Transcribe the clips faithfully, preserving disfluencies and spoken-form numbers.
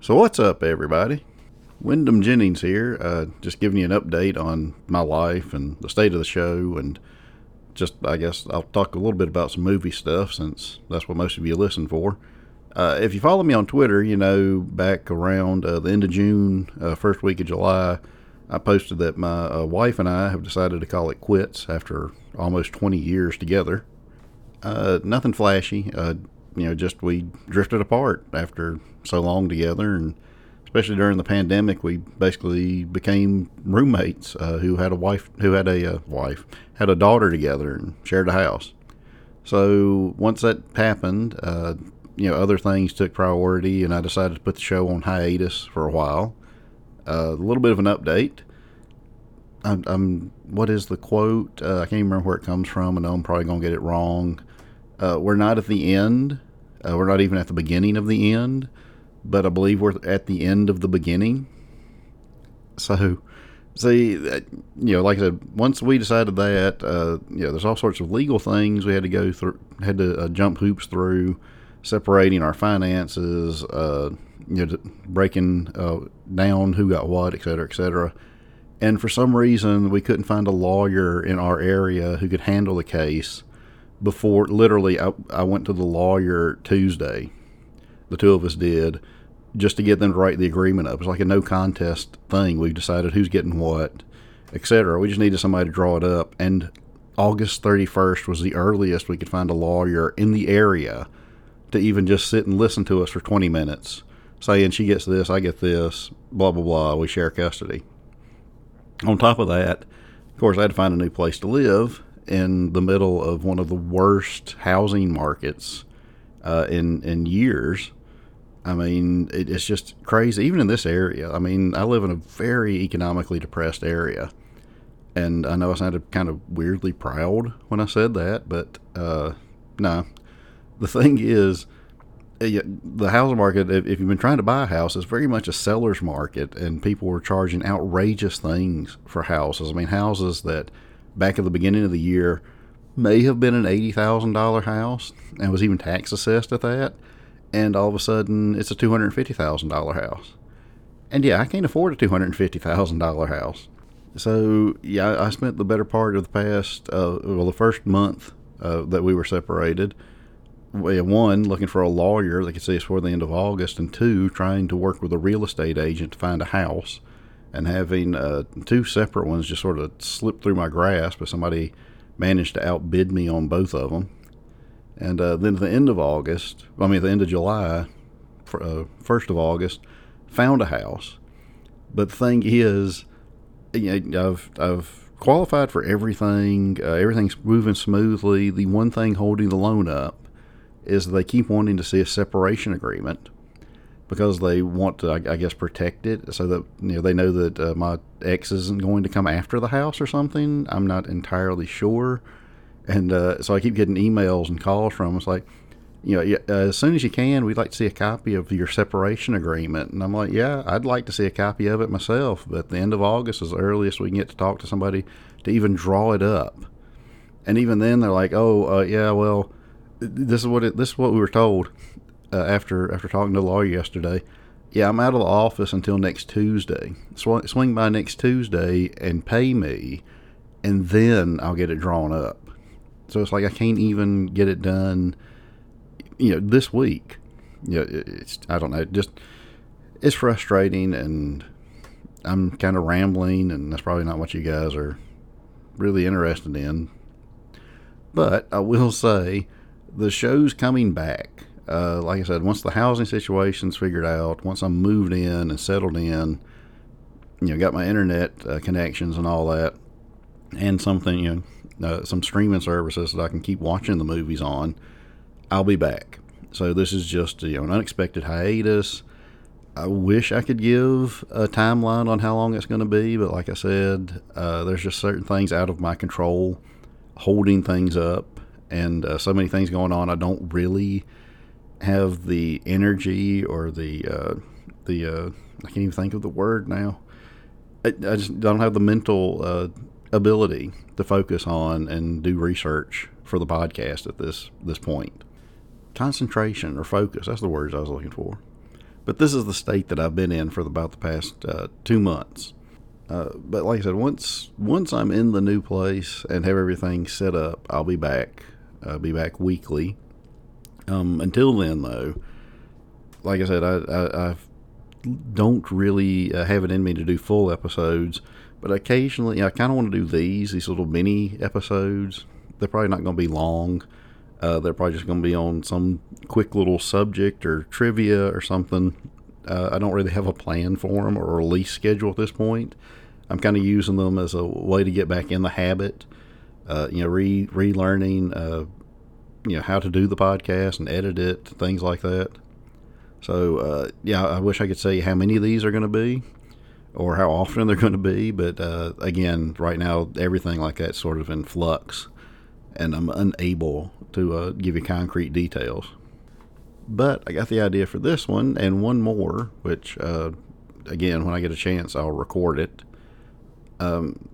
So what's up, everybody? Wyndham Jennings here, uh, just giving you an update on my life and the state of the show, and just, I guess, I'll talk a little bit about some movie stuff, since that's what most of you listen for. Uh, if you follow me on Twitter, you know, back around uh, the end of June, uh, first week of July, I posted that my uh, wife and I have decided to call it quits after almost twenty years together. Uh, nothing flashy, uh, you know, just we drifted apart after so long together, and especially during the pandemic, we basically became roommates uh, who had a wife, who had a uh, wife, had a daughter together and shared a house. So once that happened, uh, you know, other things took priority, and I decided to put the show on hiatus for a while. Uh, a little bit of an update. I'm, I'm what is the quote? Uh, I can't even remember where it comes from. I know I'm probably going to get it wrong. Uh, we're not at the end. Uh, we're not even at the beginning of the end, but I believe we're at the end of the beginning. So, see, you know, like I said, once we decided that, uh, you know, there's all sorts of legal things we had to go through, had to uh, jump hoops through, separating our finances, uh, you know, breaking uh, down who got what, et cetera, et cetera. And for some reason, we couldn't find a lawyer in our area who could handle the case before, literally, I, I went to the lawyer Tuesday. The two of us did, just to get them to write the agreement up. It's like a no contest thing. We've decided who's getting what, et cetera. We just needed somebody to draw it up. And August thirty-first was the earliest we could find a lawyer in the area to even just sit and listen to us for twenty minutes, saying she gets this, I get this, blah, blah, blah. We share custody. On top of that, of course, I had to find a new place to live in the middle of one of the worst housing markets uh, in in years. I mean, it, it's just crazy, even in this area. I mean, I live in a very economically depressed area, and I know I sounded kind of weirdly proud when I said that, but uh, no. Nah. The thing is, the housing market, if you've been trying to buy a house, is very much a seller's market, and people were charging outrageous things for houses. I mean, houses that back at the beginning of the year may have been an eighty thousand dollars house and was even tax assessed at that, and all of a sudden it's a two hundred fifty thousand dollars house. And yeah, I can't afford a two hundred fifty thousand dollars house. So yeah, I spent the better part of the past, uh, well, the first month uh, that we were separated, one, looking for a lawyer that could see us before the end of August, and two, trying to work with a real estate agent to find a house, and having uh, two separate ones just sort of slip through my grasp, but somebody managed to outbid me on both of them. And uh, then at the end of August, I mean, at the end of July, for, uh, first of August, found a house. But the thing is, you know, I've, I've qualified for everything. Uh, everything's moving smoothly. The one thing holding the loan up is they keep wanting to see a separation agreement because they want to, I guess, protect it so that, you know, they know that uh, my ex isn't going to come after the house or something. I'm not entirely sure. And uh, so I keep getting emails and calls from them. It's like, you know, uh, as soon as you can, we'd like to see a copy of your separation agreement. And I'm like, yeah, I'd like to see a copy of it myself. But at the end of August is the earliest we can get to talk to somebody to even draw it up. And even then they're like, oh, uh, yeah, well, This is what it, this is what we were told uh, after after talking to the lawyer yesterday. Yeah, I'm out of the office until next Tuesday. Sw- swing by next Tuesday and pay me, and then I'll get it drawn up. So it's like I can't even get it done, you know, this week. You know, it's I don't know, just it's frustrating, and I'm kind of rambling, and that's probably not what you guys are really interested in. But I will say, the show's coming back. Uh, like I said, once the housing situation's figured out, once I'm moved in and settled in, you know, got my internet uh, connections and all that, and something, you know, uh, some streaming services that I can keep watching the movies on, I'll be back. So this is just, you know, an unexpected hiatus. I wish I could give a timeline on how long it's going to be, but like I said, uh, there's just certain things out of my control, holding things up. And uh, so many things going on, I don't really have the energy or the, uh, the uh, I can't even think of the word now. I, I just don't have the mental uh, ability to focus on and do research for the podcast at this, this point. Concentration or focus, that's the words I was looking for. But this is the state that I've been in for about the past uh, two months. Uh, but like I said, once once I'm in the new place and have everything set up, I'll be back. I'll be back weekly. Um, until then, though, like I said, I, I, I don't really uh, have it in me to do full episodes. But occasionally, I kind of want to do these, these little mini episodes. They're probably not going to be long. Uh, they're probably just going to be on some quick little subject or trivia or something. Uh, I don't really have a plan for them or a release schedule at this point. I'm kind of using them as a way to get back in the habit, uh, you know, re relearning, uh, you know, how to do the podcast and edit it, things like that. So, uh, yeah, I wish I could say how many of these are going to be or how often they're going to be. But, uh, again, right now, everything like that's sort of in flux, and I'm unable to uh, give you concrete details. But I got the idea for this one and one more, which, uh, again, when I get a chance, I'll record it. Um,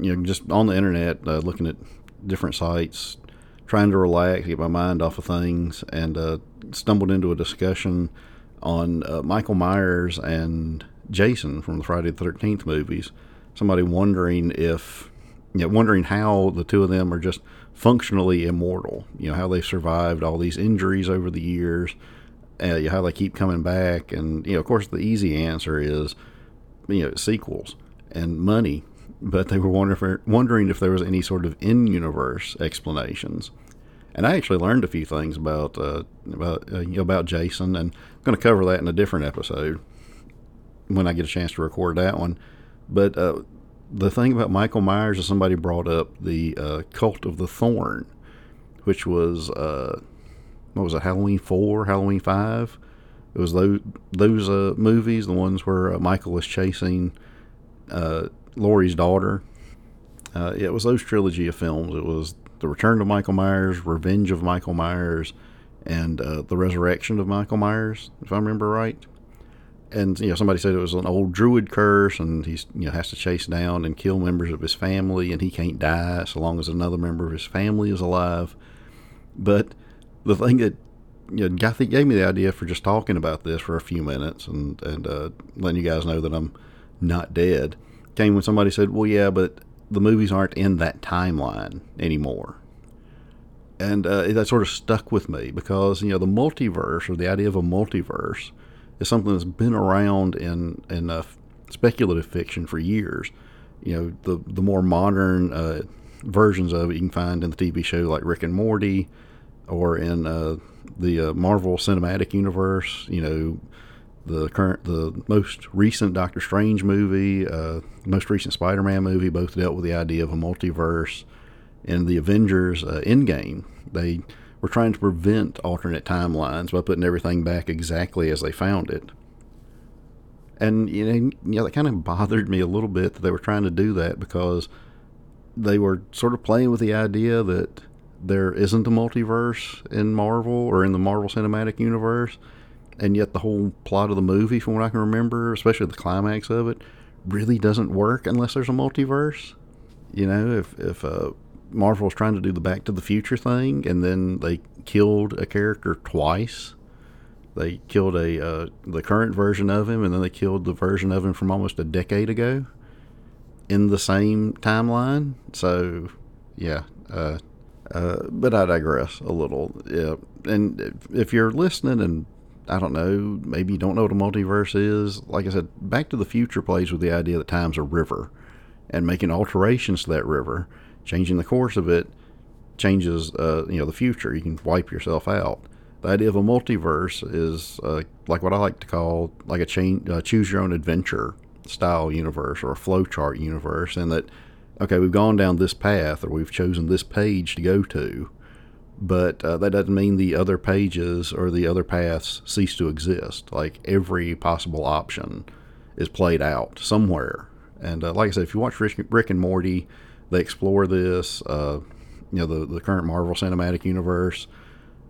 you know, just on the internet, uh, looking at different sites, trying to relax, get my mind off of things, and uh, stumbled into a discussion on uh, Michael Myers and Jason from the Friday the thirteenth movies. Somebody wondering if, you know, wondering how the two of them are just functionally immortal, you know, how they survived all these injuries over the years, uh, how they keep coming back. And, you know, of course the easy answer is, you know, sequels and money, but they were wonder- wondering if there was any sort of in-universe explanations. And I actually learned a few things about, uh, about, uh, you know, about Jason, and I'm going to cover that in a different episode when I get a chance to record that one. But, uh, the thing about Michael Myers is somebody brought up the uh, Cult of the Thorn, which was, uh, what was it, Halloween four, Halloween five? It was those, those uh, movies, the ones where uh, Michael is chasing uh, Laurie's daughter. Uh, it was those trilogy of films. It was The Return of Michael Myers, Revenge of Michael Myers, and uh, The Resurrection of Michael Myers, if I remember right. And, you know, somebody said it was an old druid curse, and he's, you know, has to chase down and kill members of his family, and he can't die so long as another member of his family is alive. But the thing that, you know, I think gave me the idea for just talking about this for a few minutes and, and uh, letting you guys know that I'm not dead came when somebody said, well, yeah, but the movies aren't in that timeline anymore. And uh, that sort of stuck with me because, you know, the multiverse, or the idea of a multiverse, is something that's been around in in uh, speculative fiction for years. You know, the the more modern uh, versions of it you can find in the T V show like Rick and Morty, or in uh, the uh, Marvel Cinematic Universe. You know, the current, the most recent Doctor Strange movie, uh, most recent Spider-Man movie, both dealt with the idea of a multiverse. In the Avengers uh, Endgame, they We're trying to prevent alternate timelines by putting everything back exactly as they found it. And, you know, you know, that kind of bothered me a little bit that they were trying to do that, because they were sort of playing with the idea that there isn't a multiverse in Marvel or in the Marvel Cinematic Universe. And yet the whole plot of the movie, from what I can remember, especially the climax of it, really doesn't work unless there's a multiverse. You know, if, if, uh, Marvel's trying to do the Back to the Future thing, and then they killed a character twice. They killed a uh, the current version of him, and then they killed the version of him from almost a decade ago in the same timeline. So, yeah. Uh, uh, but I digress a little. Yeah. And if, if you're listening and, I don't know, maybe you don't know what a multiverse is, like I said, Back to the Future plays with the idea that time's a river, and making alterations to that river, changing the course of it, changes, uh, you know, the future. You can wipe yourself out. The idea of a multiverse is uh, like what I like to call like a change, uh, choose your own adventure style universe, or a flowchart universe, in that, okay, we've gone down this path, or we've chosen this page to go to, but uh, that doesn't mean the other pages or the other paths cease to exist. Like, every possible option is played out somewhere. And uh, like I said, if you watch Rick, Rick and Morty, they explore this, uh, you know, the, the current Marvel Cinematic Universe.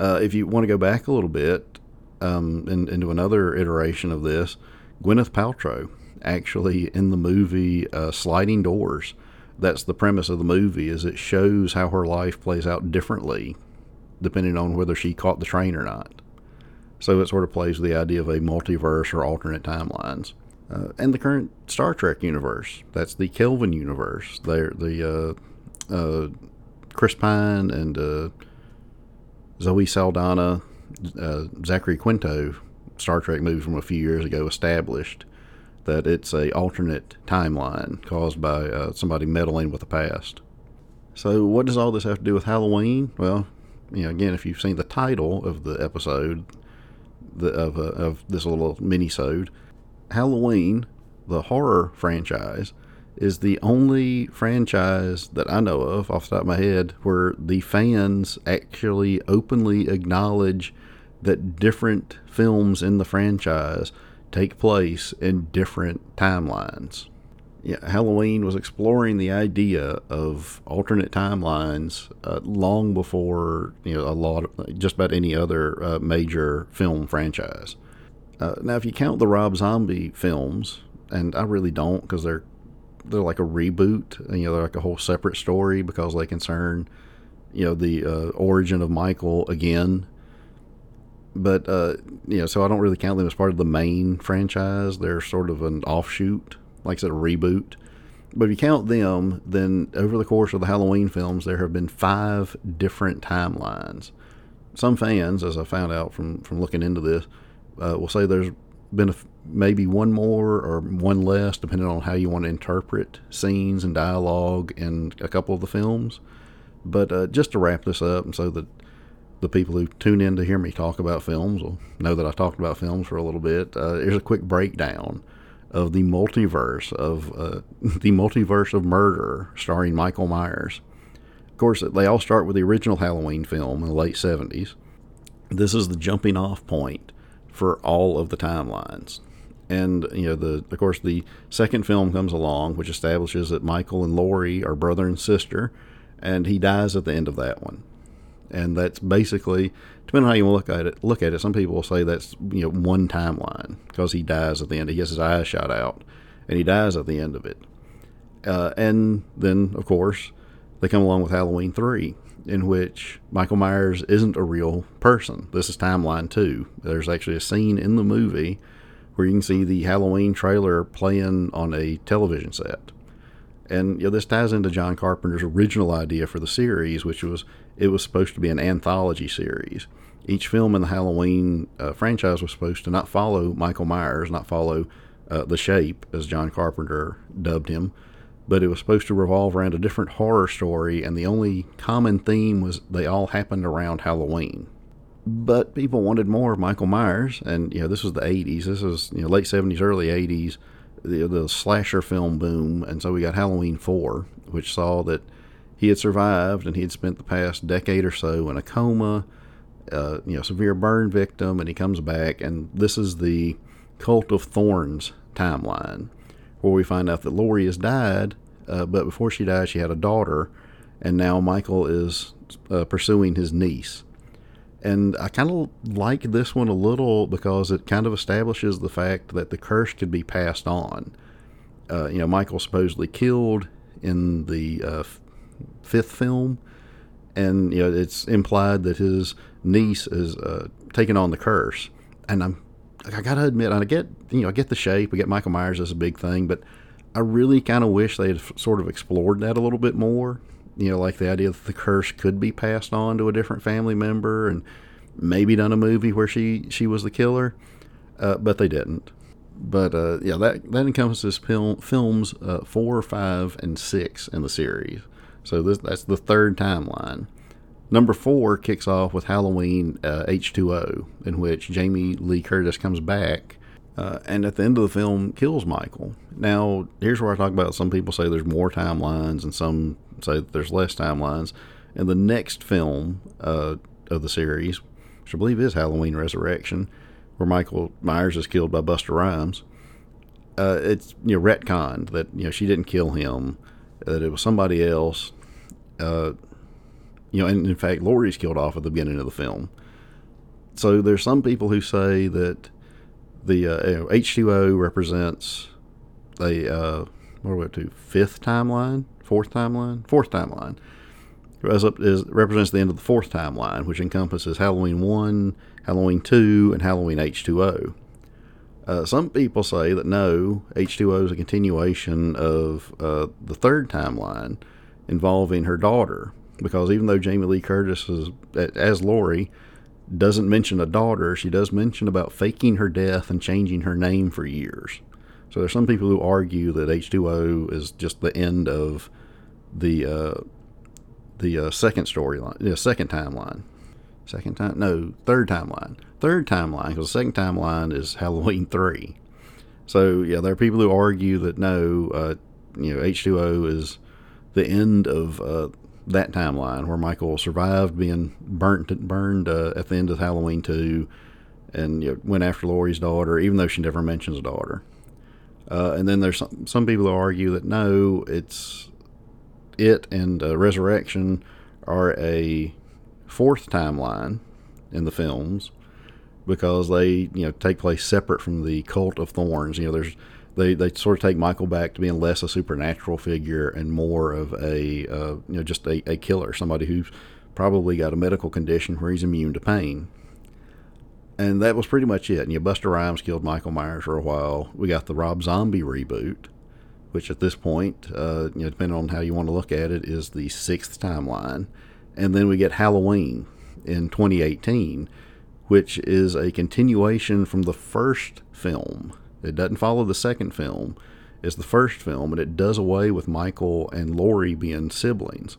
Uh, if you want to go back a little bit um, and, into another iteration of this, Gwyneth Paltrow, actually, in the movie uh, Sliding Doors, that's the premise of the movie, is it shows how her life plays out differently depending on whether she caught the train or not. So it sort of plays with the idea of a multiverse or alternate timelines. Uh, and the current Star Trek universe, that's the Kelvin universe. They're the uh, uh, Chris Pine and uh, Zoe Saldana, uh, Zachary Quinto Star Trek movie from a few years ago established that it's a alternate timeline caused by uh, somebody meddling with the past. So what does all this have to do with Halloween? Well, you know, again, if you've seen the title of the episode, the, of, uh, of this little mini-sode, Halloween, the horror franchise, is the only franchise that I know of off the top of my head where the fans actually openly acknowledge that different films in the franchise take place in different timelines. Yeah, Halloween was exploring the idea of alternate timelines uh, long before, you know, a lot of, just about any other uh, major film franchise. Uh, now, if you count the Rob Zombie films, and I really don't, because they're they're like a reboot, and, you know, they're like a whole separate story because they concern, you know, the uh, origin of Michael again. But, uh, you know, so I don't really count them as part of the main franchise. They're sort of an offshoot, like I said, a reboot. But if you count them, then over the course of the Halloween films, there have been five different timelines. Some fans, as I found out from, from looking into this, uh, will say there's been a, maybe one more or one less, depending on how you want to interpret scenes and dialogue in a couple of the films. But uh, just to wrap this up, and so that the people who tune in to hear me talk about films will know that I talked about films for a little bit. Uh, here's a quick breakdown of the multiverse of uh, the multiverse of murder, starring Michael Myers. Of course, they all start with the original Halloween film in the late seventies. This is the jumping off point for all of the timelines. And, you know, the of course, the second film comes along, which establishes that Michael and Laurie are brother and sister, and he dies at the end of that one. And that's basically, depending on how you look at it, look at it. Some people will say that's, you know, one timeline because he dies at the end. He gets his eyes shot out, and he dies at the end of it. Uh, and then, of course, they come along with Halloween three, in which Michael Myers isn't a real person. This is timeline two. There's actually a scene in the movie where you can see the Halloween trailer playing on a television set. And, you know, this ties into John Carpenter's original idea for the series, which was it was supposed to be an anthology series. Each film in the Halloween uh, franchise was supposed to not follow Michael Myers, not follow uh, the Shape, as John Carpenter dubbed him, but it was supposed to revolve around a different horror story, and the only common theme was they all happened around Halloween. But people wanted more of Michael Myers, and, you know, this was the eighties. This was, you know, late seventies, early eighties. The, the slasher film boom, and so we got Halloween four, which saw that he had survived and he had spent the past decade or so in a coma, uh, you know, severe burn victim, and he comes back, and this is the Cult of Thorns timeline, where we find out that Laurie has died, uh, but before she died, she had a daughter, and now Michael is uh, pursuing his niece. And I kind of like this one a little because it kind of establishes the fact that the curse could be passed on. Uh, you know, Michael supposedly killed in the uh, f- fifth film, and, you know, it's implied that his niece is uh, taking on the curse. And I'm, I gotta admit, I get, you know, I get the Shape, I get Michael Myers as a big thing, but I really kind of wish they had f- sort of explored that a little bit more. You know, like the idea that the curse could be passed on to a different family member, and maybe done a movie where she, she was the killer, uh, but they didn't. But, uh, yeah, that, that encompasses film, films uh, four, five, and six in the series. So this that's the third timeline. Number four kicks off with Halloween uh, H two O, in which Jamie Lee Curtis comes back, uh, and at the end of the film kills Michael. Now, here's where I talk about some people say there's more timelines, and some say that there's less timelines. And the next film uh, of the series, which I believe is Halloween Resurrection, where Michael Myers is killed by Busta Rhymes, uh, it's, you know, retconned that, you know, she didn't kill him, that it was somebody else. Uh, you know, and in fact, Laurie's killed off at the beginning of the film. So there's some people who say that the uh, you know, H two O represents a uh, what are we up to? Fifth timeline? Fourth timeline? Fourth timeline. is, represents the end of the fourth timeline, which encompasses Halloween one, Halloween two, and Halloween H two O. Uh, some people say that no, H two O is a continuation of uh, the third timeline involving her daughter, because even though Jamie Lee Curtis is, as Laurie doesn't mention a daughter, she does mention about faking her death and changing her name for years. So there's some people who argue that H two O is just the end of the uh, the uh, second storyline, yeah, second timeline. Second time? No, third timeline. Third timeline, because the second timeline is Halloween three. So, yeah, there are people who argue that no, uh, you know, H two O is the end of uh, that timeline where Michael survived being burnt, burned uh, at the end of Halloween two and, you know, went after Laurie's daughter, even though she never mentions a daughter. Uh, and then there's some, some people who argue that no, it's it and uh, Resurrection are a fourth timeline in the films because they, you know, take place separate from the Cult of Thorns. You know, there's they, they sort of take Michael back to being less a supernatural figure and more of a uh, you know just a, a killer, somebody who's probably got a medical condition where he's immune to pain. And that was pretty much it. And you know, Busta Rhymes killed Michael Myers for a while. We got the Rob Zombie reboot, which at this point, uh, you know, depending on how you want to look at it, is the sixth timeline. And then we get Halloween in twenty eighteen, which is a continuation from the first film. It doesn't follow the second film. It's the first film, and it does away with Michael and Laurie being siblings,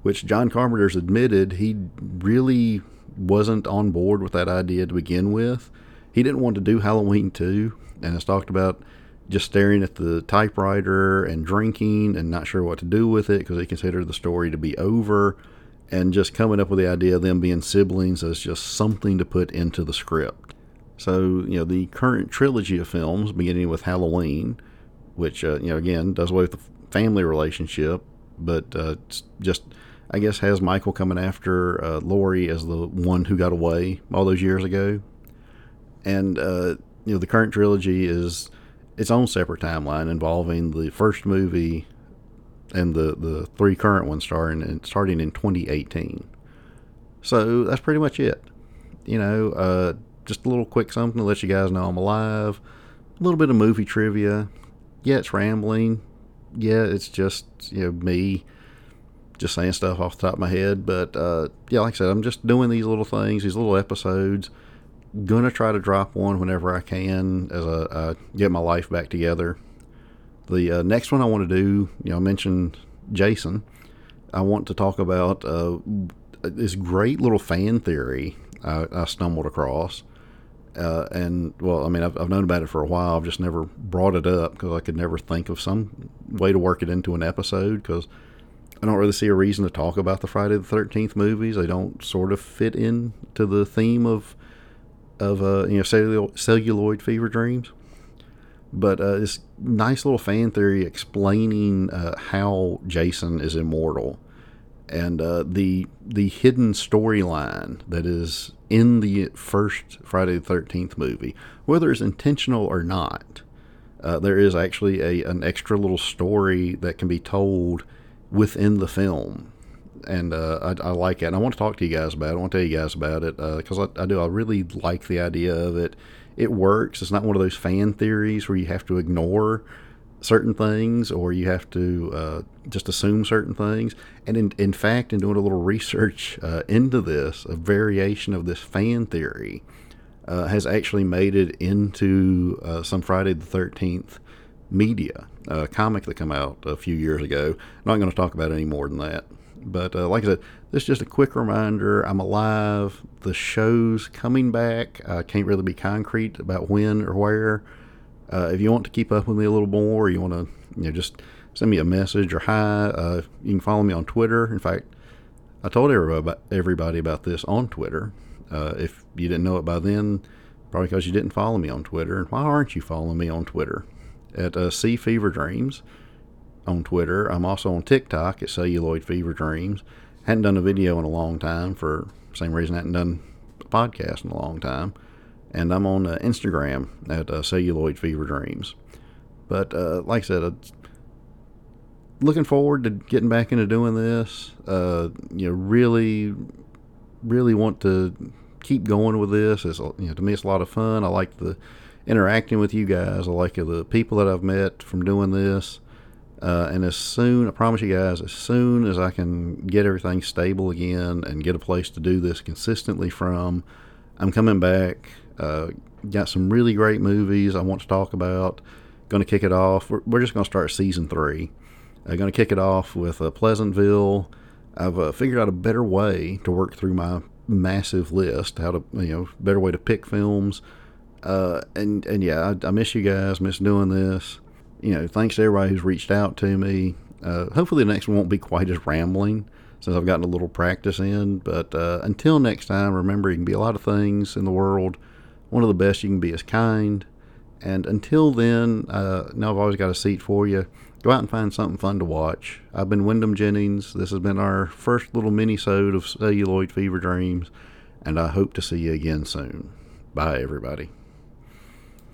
which John Carpenter's admitted he really wasn't on board with that idea to begin with. He didn't want to do Halloween two, and it's talked about just staring at the typewriter and drinking and not sure what to do with it because he considered the story to be over. And just coming up with the idea of them being siblings as just something to put into the script. So, you know, the current trilogy of films, beginning with Halloween, which, uh, you know, again, does away with the family relationship, but uh, just, I guess, has Michael coming after uh, Laurie as the one who got away all those years ago. And, uh, you know, the current trilogy is its own separate timeline involving the first movie and the, the three current ones starting, starting in twenty eighteen. So that's pretty much it. You know, uh, just a little quick something to let you guys know I'm alive. A little bit of movie trivia. Yeah, it's rambling. Yeah, it's just, you know, me just saying stuff off the top of my head. But, uh, yeah, like I said, I'm just doing these little things, these little episodes. Gonna try to drop one whenever I can as I, I get my life back together. The uh, next one I want to do, you know, I mentioned Jason. I want to talk about uh, this great little fan theory I, I stumbled across. Uh, and, well, I mean, I've, I've known about it for a while. I've just never brought it up because I could never think of some way to work it into an episode because I don't really see a reason to talk about the Friday the thirteenth movies. They don't sort of fit into the theme of, of uh, you know, cellulo- celluloid fever dreams. But uh, this nice little fan theory explaining uh, how Jason is immortal and uh, the the hidden storyline that is in the first Friday the thirteenth movie, whether it's intentional or not, uh, there is actually a an extra little story that can be told within the film. And uh, I, I like it. And I want to talk to you guys about it. I want to tell you guys about it because uh, I, I do. I really like the idea of it. It works. It's not one of those fan theories where you have to ignore certain things or you have to uh, just assume certain things. And in, in fact, in doing a little research uh, into this, a variation of this fan theory uh, has actually made it into uh, some Friday the thirteenth media, a comic that came out a few years ago. I'm not going to talk about it any more than that. But uh, like I said, this is just a quick reminder. I'm alive. The show's coming back. I can't really be concrete about when or where. Uh, if you want to keep up with me a little more, or you want to, you know, just send me a message or hi. Uh, you can follow me on Twitter. In fact, I told everybody about, everybody about this on Twitter. Uh, if you didn't know it by then, probably because you didn't follow me on Twitter. And why aren't you following me on Twitter? At uh, C Fever Dreams. On Twitter. I'm also on TikTok at Celluloid Fever Dreams. Hadn't done a video in a long time for the same reason I hadn't done a podcast in a long time. And I'm on uh, Instagram at uh, Celluloid Fever Dreams. But uh, like I said, uh, looking forward to getting back into doing this. Uh, you know, really, really want to keep going with this. It's, you know, to me, it's a lot of fun. I like the interacting with you guys. I like the people that I've met from doing this. Uh, and as soon, I promise you guys, as soon as I can get everything stable again and get a place to do this consistently from, I'm coming back. Uh, got some really great movies I want to talk about. Going to kick it off. We're, we're just going to start season three. I'm uh, going to kick it off with uh, Pleasantville. I've uh, figured out a better way to work through my massive list. How to, you know, better way to pick films. Uh, and and yeah, I, I miss you guys. Miss doing this. You know, thanks to everybody who's reached out to me. Uh, hopefully the next one won't be quite as rambling since I've gotten a little practice in. But uh, until next time, remember you can be a lot of things in the world. One of the best you can be is kind. And until then, uh, now I've always got a seat for you. Go out and find something fun to watch. I've been Wyndham Jennings. This has been our first little mini-sode of Celluloid Fever Dreams. And I hope to see you again soon. Bye, everybody.